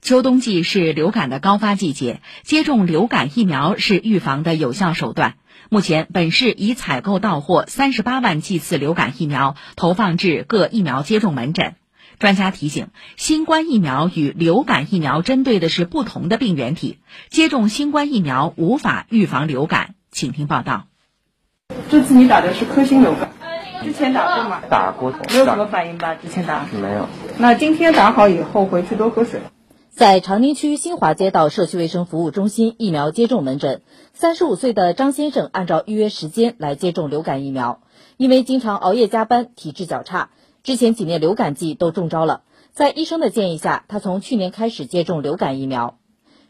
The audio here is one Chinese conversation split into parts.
秋冬季是流感的高发季节，接种流感疫苗是预防的有效手段。目前，本市已采购到货38万剂次流感疫苗，投放至各疫苗接种门诊。专家提醒，新冠疫苗与流感疫苗针对的是不同的病原体，接种新冠疫苗无法预防流感。请听报道。这次你打的是科兴流感，之前打过吗？打过，没有什么反应吧？之前打没有。那今天打好以后回去多喝水。在长宁区新华街道社区卫生服务中心疫苗接种门诊，35岁的张先生按照预约时间来接种流感疫苗，因为经常熬夜加班，体质较差，之前几年流感季都中招了。在医生的建议下，他从去年开始接种流感疫苗。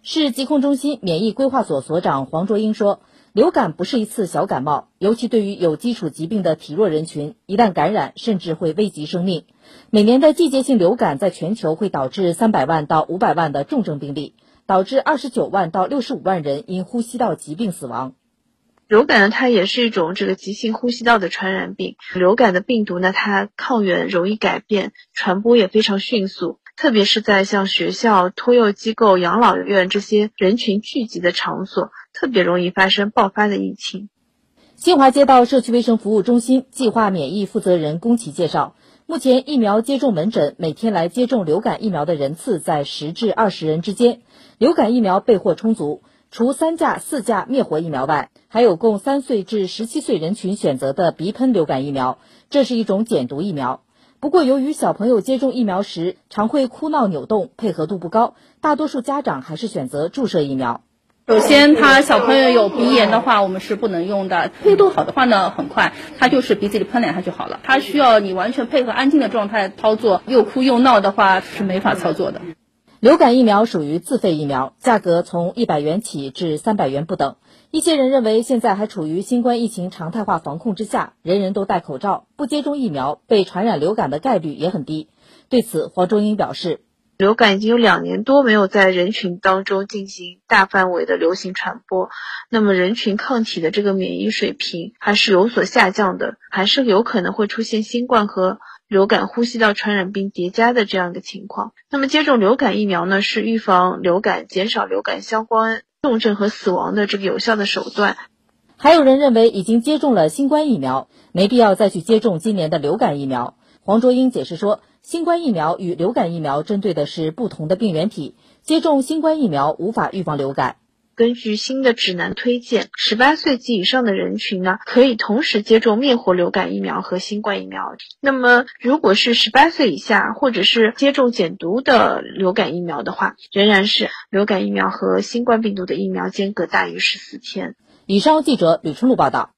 市疾控中心免疫规划所所长黄卓英说，流感不是一次小感冒，尤其对于有基础疾病的体弱人群，一旦感染甚至会危及生命。每年的季节性流感在全球会导致300万到500万的重症病例，导致29万到65万人因呼吸道疾病死亡。流感它也是一种急性呼吸道的传染病。流感的病毒呢，它抗原容易改变，传播也非常迅速。特别是在像学校、托幼机构、养老院这些人群聚集的场所，特别容易发生爆发的疫情。新华街道社区卫生服务中心计划免疫负责人龚琦介绍，目前疫苗接种门诊每天来接种流感疫苗的人次在10至20人之间，流感疫苗备货充足，除3价、4价灭活疫苗外，还有供3岁至17岁人群选择的鼻喷流感疫苗，这是一种减毒疫苗。不过，由于小朋友接种疫苗时常会哭闹扭动，配合度不高，大多数家长还是选择注射疫苗。首先，他小朋友有鼻炎的话，我们是不能用的。配度好的话呢，很快他就是鼻子里喷两下就好了。他需要你完全配合安静的状态操作，又哭又闹的话是没法操作的。流感疫苗属于自费疫苗，价格从100元起至300元不等。一些人认为现在还处于新冠疫情常态化防控之下，人人都戴口罩，不接种疫苗被传染流感的概率也很低。对此，黄中英表示，流感已经有2年多没有在人群当中进行大范围的流行传播，那么人群抗体的免疫水平还是有所下降的，还是有可能会出现新冠和流感呼吸道传染病叠加的这样一个情况。那么接种流感疫苗呢，是预防流感、减少流感相关重症和死亡的有效的手段。还有人认为已经接种了新冠疫苗，没必要再去接种今年的流感疫苗。黄卓英解释说，新冠疫苗与流感疫苗针对的是不同的病原体，接种新冠疫苗无法预防流感。根据新的指南推荐，18岁及以上的人群呢，可以同时接种灭活流感疫苗和新冠疫苗。那么如果是18岁以下，或者是接种减毒的流感疫苗的话，仍然是流感疫苗和新冠病毒的疫苗间隔大于14天。以上记者吕春露报道。